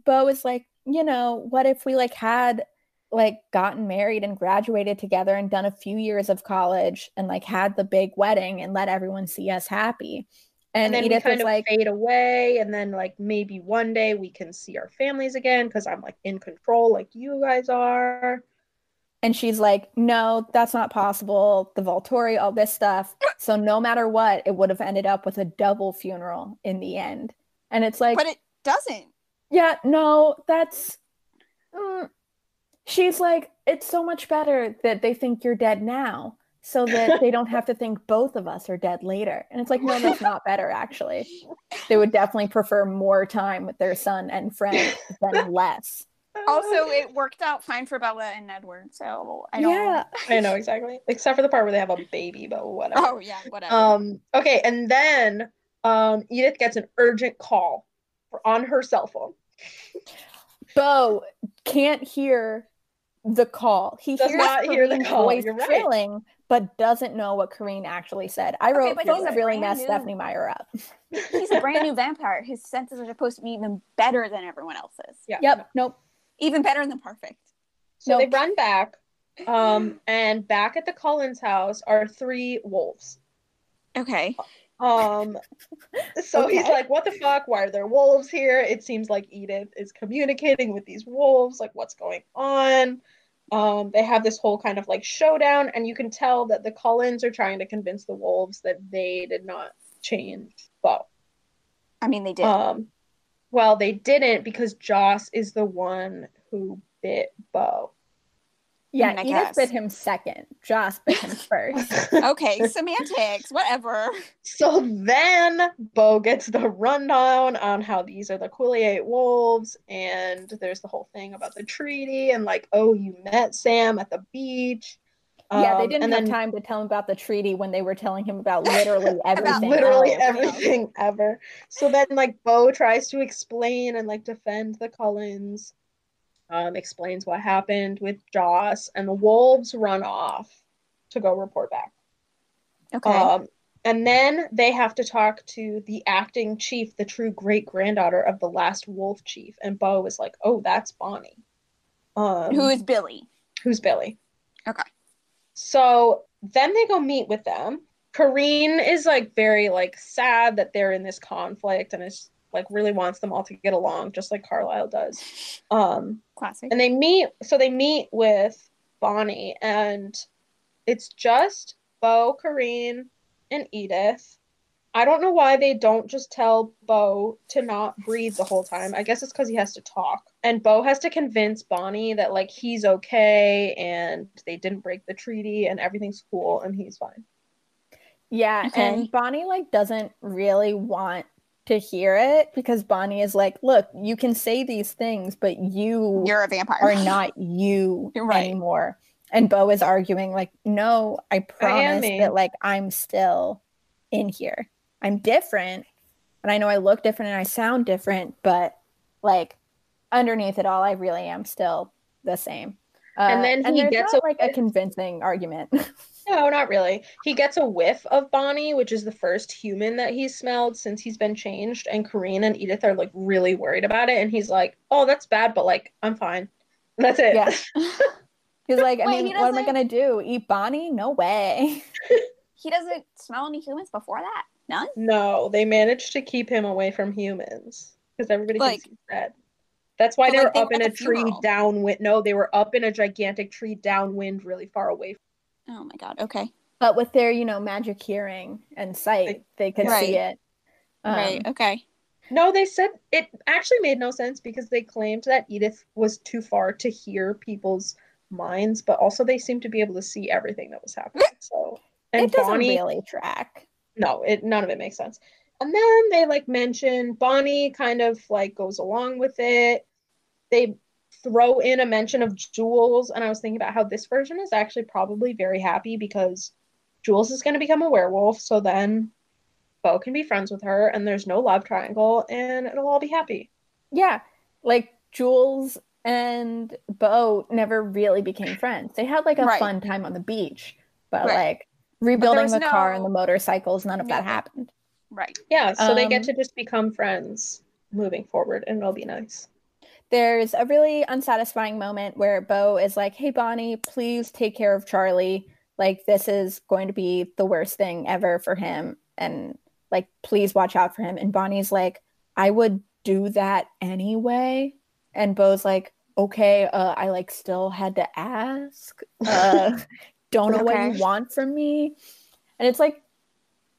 Beau is what if we had gotten married and graduated together and done a few years of college and had the big wedding and let everyone see us happy, and then Edith we kind of fade away, and then maybe one day we can see our families again because I'm in control like you guys are. And she's like, no, that's not possible. The Volturi, all this stuff. So no matter what, it would have ended up with a double funeral in the end. And it's but it doesn't. Yeah, no, that's... She's like, it's so much better that they think you're dead now so that they don't have to think both of us are dead later. And it's no, that's not better, actually. They would definitely prefer more time with their son and friend than less. Also, it worked out fine for Bella and Edward, so I don't know. I know, exactly. Except for the part where they have a baby, but whatever. Oh, yeah, whatever. Okay, and then Edith gets an urgent call on her cell phone. Beau can't hear the call. He does not hear the call. Voice trilling, right. But doesn't know what Carine actually said. I wrote, this really messed Stephenie Meyer up. He's a brand new vampire. His senses are supposed to be even better than everyone else's. Yeah. Yep, nope. Even better than perfect. So they run back, and back at the Collins house are three wolves. Okay. He's like, what the fuck? Why are there wolves here? It seems like Edith is communicating with these wolves. What's going on? They have this whole kind of showdown, and you can tell that the Collins are trying to convince the wolves that they did not change Beau. I mean, they did. Well, they didn't, because Joss is the one who bit Beau. Yeah, I Edith bit him second. Joss bit him first. Okay, semantics, whatever. So then Beau gets the rundown on how these are the Quileute wolves, and there's the whole thing about the treaty, and you met Sam at the beach. Yeah, they didn't have time to tell him about the treaty when they were telling him about literally everything. About literally everything ever. So then, Beau tries to explain and, defend the Collins, explains what happened with Joss, and the wolves run off to go report back. Okay. And then they have to talk to the acting chief, the true great-granddaughter of the last wolf chief, and Beau is like, oh, that's Bonnie. Who is Billy? Who's Billy? Okay. So then they go meet with them. Carine is like very like sad that they're in this conflict and is like really wants them all to get along, just like Carlisle does. Classic. And they meet with Bonnie, and it's just Beau, Carine, and Edith. I don't know why they don't just tell Beau to not breathe the whole time. I guess it's because he has to talk. And Beau has to convince Bonnie that, like, he's okay and they didn't break the treaty and everything's cool and he's fine. Yeah, okay. And Bonnie, like, doesn't really want to hear it because Bonnie is like, look, you can say these things, but you're a vampire. Are not you right. anymore. And Beau is arguing, like, no, I promise that, like, I'm still in here. I'm different, and I know I look different and I sound different, but like underneath it all, I really am still the same. And then he gets not, like a convincing argument. No, not really. He gets a whiff of Bonnie, which is the first human that he's smelled since he's been changed. And Carine and Edith are like really worried about it, and he's like, "Oh, that's bad, but like I'm fine." And that's it. Yeah. He's like, "I mean, what am I gonna do? Eat Bonnie? No way." He doesn't smell any humans before that? None? No, they managed to keep him away from humans because everybody thinks he's dead. That's why they were up in a tree downwind. No, they were up in a gigantic tree downwind really far away. Oh my god, okay. But with their, you know, magic hearing and sight, they could see it. Right, okay. No, they said it actually made no sense because they claimed that Edith was too far to hear people's minds, but also they seemed to be able to see everything that was happening, so... And it doesn't really track. No, none of it makes sense. And then they like mention Bonnie kind of like goes along with it. They throw in a mention of Jules. And I was thinking about how this version is actually probably very happy because Jules is going to become a werewolf. So then Beau can be friends with her and there's no love triangle and it'll all be happy. Yeah. Like Jules and Beau never really became friends. They had like a fun time on the beach, but like rebuilding the car and the motorcycles, none of that happened. Right. Yeah, so they get to just become friends moving forward, and it'll be nice. There's a really unsatisfying moment where Beau is like, hey, Bonnie, please take care of Charlie. Like, this is going to be the worst thing ever for him, and, like, please watch out for him. And Bonnie's like, I would do that anyway. And Beau's like, okay, I, like, still had to ask. Don't know what you want from me. And it's like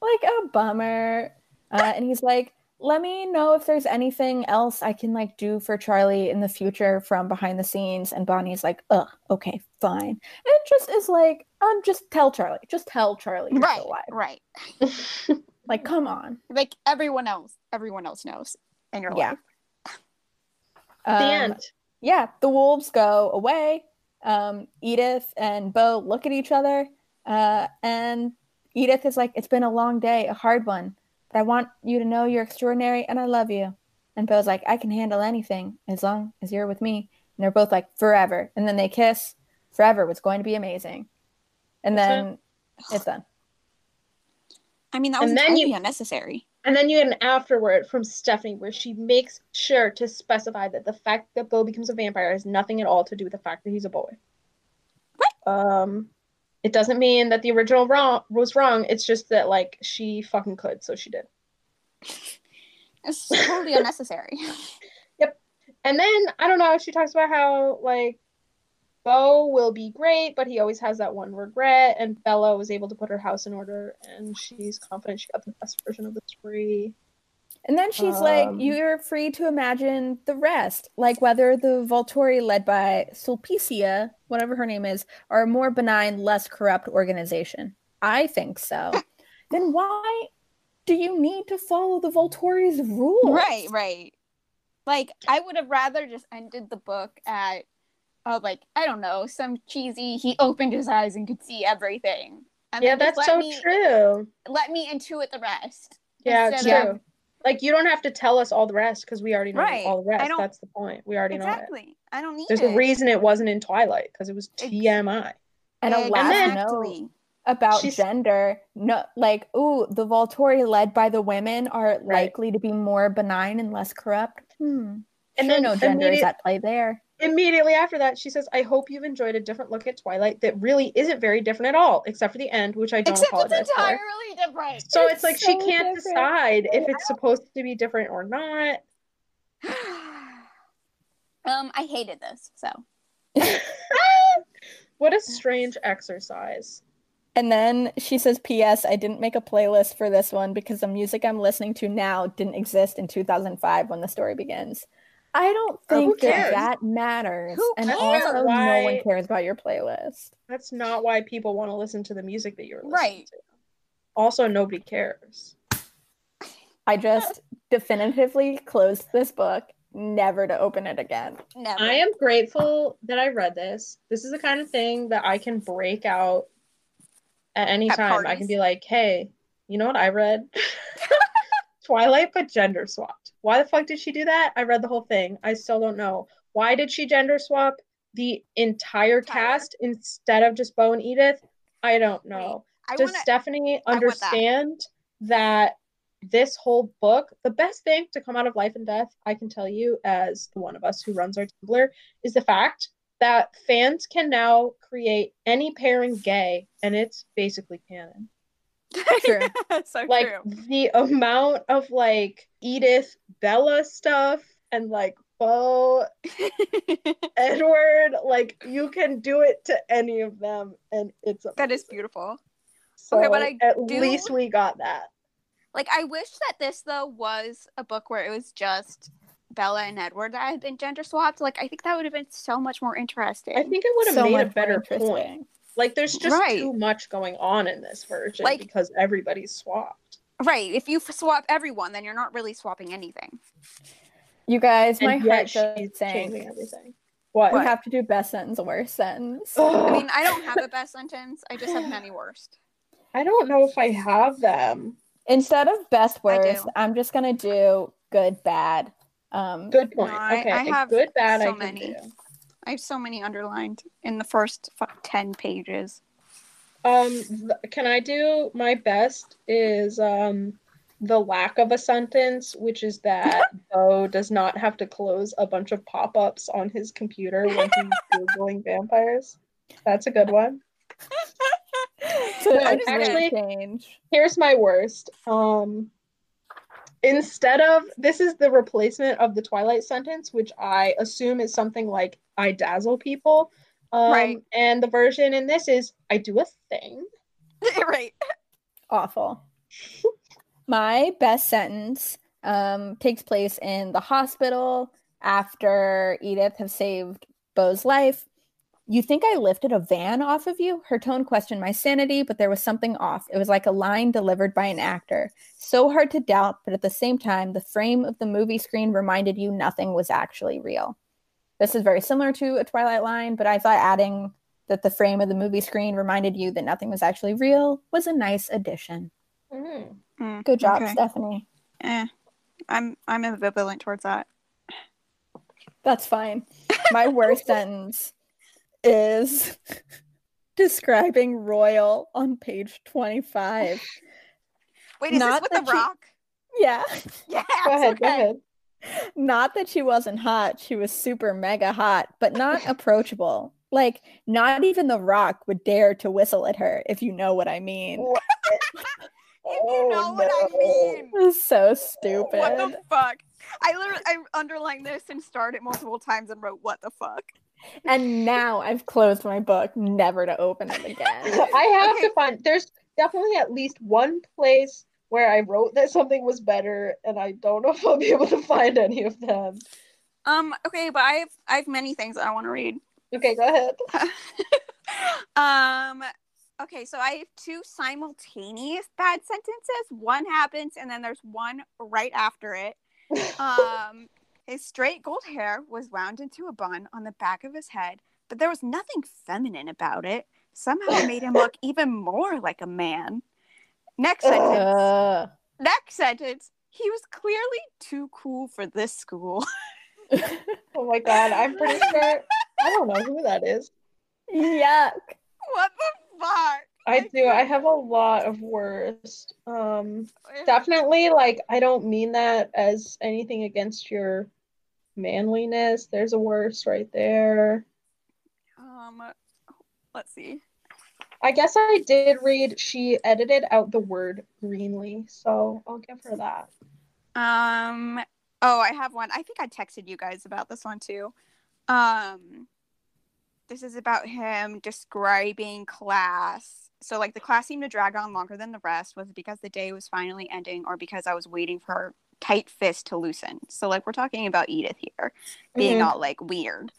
a bummer. And he's like, let me know if there's anything else I can like do for Charlie in the future from behind the scenes. And Bonnie's like, okay, fine. And it just is like, just tell Charlie. Just tell Charlie you're still alive. Right. Like, come on. Like everyone else knows. And you're like, the end. Yeah, the wolves go away. Edith and Beau look at each other, and Edith is like, it's been a long day, a hard one, but I want you to know you're extraordinary and I love you. And Beau's like, I can handle anything as long as you're with me. And they're both like, forever. And then they kiss. Forever was going to be amazing. And then it's done. I mean, that was really unnecessary. And then you get an afterword from Stephenie where she makes sure to specify that the fact that Beau becomes a vampire has nothing at all to do with the fact that he's a boy. What? It doesn't mean that the original was wrong. It's just that, like, she fucking could, so she did. It's totally unnecessary. Yep. And then, I don't know, she talks about how, like, Beau will be great, but he always has that one regret. And Bella was able to put her house in order, and she's confident she got the best version of the story. And then she's like, you're free to imagine the rest, like whether the Volturi led by Sulpicia, whatever her name is, are a more benign, less corrupt organization. I think so. Then why do you need to follow the Volturi's rules? Right. Like, I would have rather just ended the book at like, I don't know, some cheesy, he opened his eyes and could see everything. And that's so true. Let me intuit the rest. Yeah, it's true. Like, you don't have to tell us all the rest because we already know all the rest. That's the point. We already know it. Exactly. I don't need There's a reason it wasn't in Twilight because it was TMI. And a last note about gender. No, like, ooh, the Volturi led by the women are likely to be more benign and less corrupt. And then no gender is at play there. Immediately after that, she says, I hope you've enjoyed a different look at Twilight that really isn't very different at all, except for the end, which I don't apologize for. Except it's entirely different. So it's like so she can't decide if it's supposed to be different or not. I hated this, so. What a strange exercise. And then she says, P.S. I didn't make a playlist for this one because the music I'm listening to now didn't exist in 2005 when the story begins. I don't think that matters. And also, no one cares about your playlist. That's not why people want to listen to the music that you're listening to. Also, nobody cares. I just definitively closed this book, never to open it again. Never. I am grateful that I read this. This is the kind of thing that I can break out at any time. I can be like, hey, you know what I read? Twilight, but gender swapped. Why the fuck did she do that? I read the whole thing. I still don't know. Why did she gender swap the entire cast instead of just Beau and Edith? I don't know. Does Stephenie understand that this whole book, the best thing to come out of Life and Death, I can tell you as the one of us who runs our Tumblr, is the fact that fans can now create any pairing gay, and it's basically canon. True. So like true. The amount of like Edith Bella stuff and like Beau Edward, like you can do it to any of them, and it's amazing. That is beautiful. So okay, but at least we got that. Like I wish that this though was a book where it was just Bella and Edward that had been gender swapped. Like I think that would have been so much more interesting. I think it would have made a better point. Like, there's just too much going on in this version because everybody's swapped. Right. If you swap everyone, then you're not really swapping anything. You guys, and my heart just changing everything. What? We have to do best sentence, worst sentence. I mean, I don't have a best sentence. I just have many worst. I don't know if I have them. Instead of best worst, I'm just going to do good, bad. Good point. No, okay. I have good, bad, so I can do. I have so many underlined in the first 10 pages. Can I do my best is the lack of a sentence, which is that Beau does not have to close a bunch of pop-ups on his computer when he's Googling vampires. That's a good one. So actually, here's my worst. Instead of, this is the replacement of the Twilight sentence, which I assume is something like, I dazzle people. And the version in this is, I do a thing. Right. Awful. My best sentence takes place in the hospital after Edith has saved Beau's life. You think I lifted a van off of you? Her tone questioned my sanity, but there was something off. It was like a line delivered by an actor. So hard to doubt, but at the same time, the frame of the movie screen reminded you nothing was actually real. This is very similar to a Twilight line, but I thought adding that the frame of the movie screen reminded you that nothing was actually real was a nice addition. Mm-hmm. Good job, Stephenie. I'm ambivalent towards that. That's fine. My worst sentence is describing Royal on page 25. Wait, is this with The Rock? Yeah. Yeah. Go ahead. Not that she wasn't hot, she was super mega hot, but not approachable. Like, not even The Rock would dare to whistle at her, if you know what I mean. What? What I mean. This is so stupid. What the fuck? I underlined this and starred it multiple times and wrote, what the fuck? And now I've closed my book, never to open it again. I have to find, there's definitely at least one place where I wrote that something was better, and I don't know if I'll be able to find any of them. Okay, but I have many things that I want to read. Okay, go ahead. Okay, so I have two simultaneous bad sentences. One happens, and then there's one right after it. His straight gold hair was wound into a bun on the back of his head, but there was nothing feminine about it. Somehow it made him look even more like a man. Next sentence. He was clearly too cool for this school. Oh my god, I'm pretty sure. I don't know who that is. Yuck. What the fuck? I have a lot of worst. Definitely, like, I don't mean that as anything against your manliness. There's a worst right there. Let's see. I guess I did read she edited out the word greenly, so I'll give her that. Oh, I have one. I think I texted you guys about this one too. This is about him describing class. So, like, the class seemed to drag on longer than the rest. Was it because the day was finally ending, or because I was waiting for her tight fist to loosen? So, like, we're talking about Edith here being all, like, weird.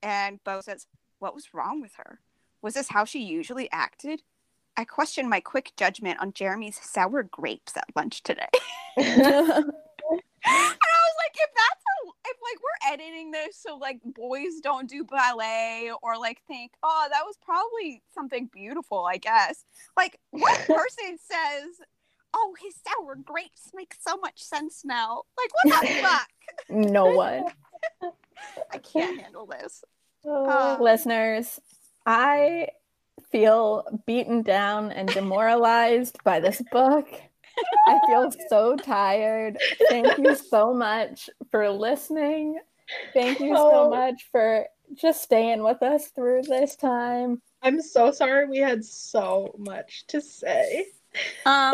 And Beau says, "What was wrong with her? Was this how she usually acted? I questioned my quick judgment on Jeremy's sour grapes at lunch today." And I was like, if we're editing this so, like, boys don't do ballet or, like, think, oh, that was probably something beautiful, I guess. Like, what person says, oh, his sour grapes make so much sense now? Like, what the fuck? No one. I can't handle this. Listeners, I feel beaten down and demoralized by this book. I feel so tired. Thank you so much for listening. Thank you so much for just staying with us through this time. I'm so sorry we had so much to say. I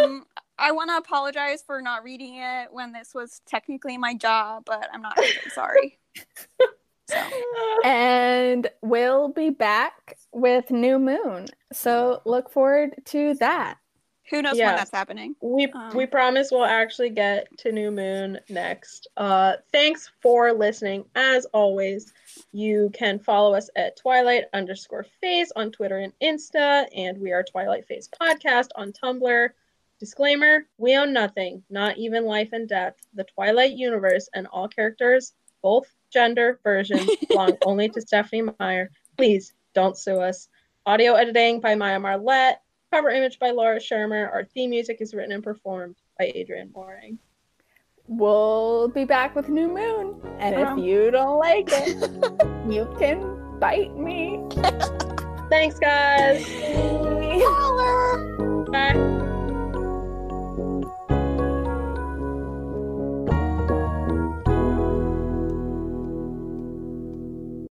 want to apologize for not reading it when this was technically my job, but I'm not really sorry. And we'll be back with New Moon, so look forward to that. Who knows when that's happening? We promise we'll actually get to New Moon next. Thanks for listening. As always, you can follow us at Twilight_Phase on Twitter and Insta, and we are Twilight Phase Podcast on Tumblr. Disclaimer, we own nothing, not even Life and Death, the Twilight universe, and all characters, both gender versions, belong only to Stephenie Meyer. Please don't sue us. Audio editing by Maya Marlette. Cover image by Laura Shermer. Our theme music is written and performed by Adrian Waring. We'll be back with New Moon, and if you don't like it, you can bite me. Thanks, guys. Bye.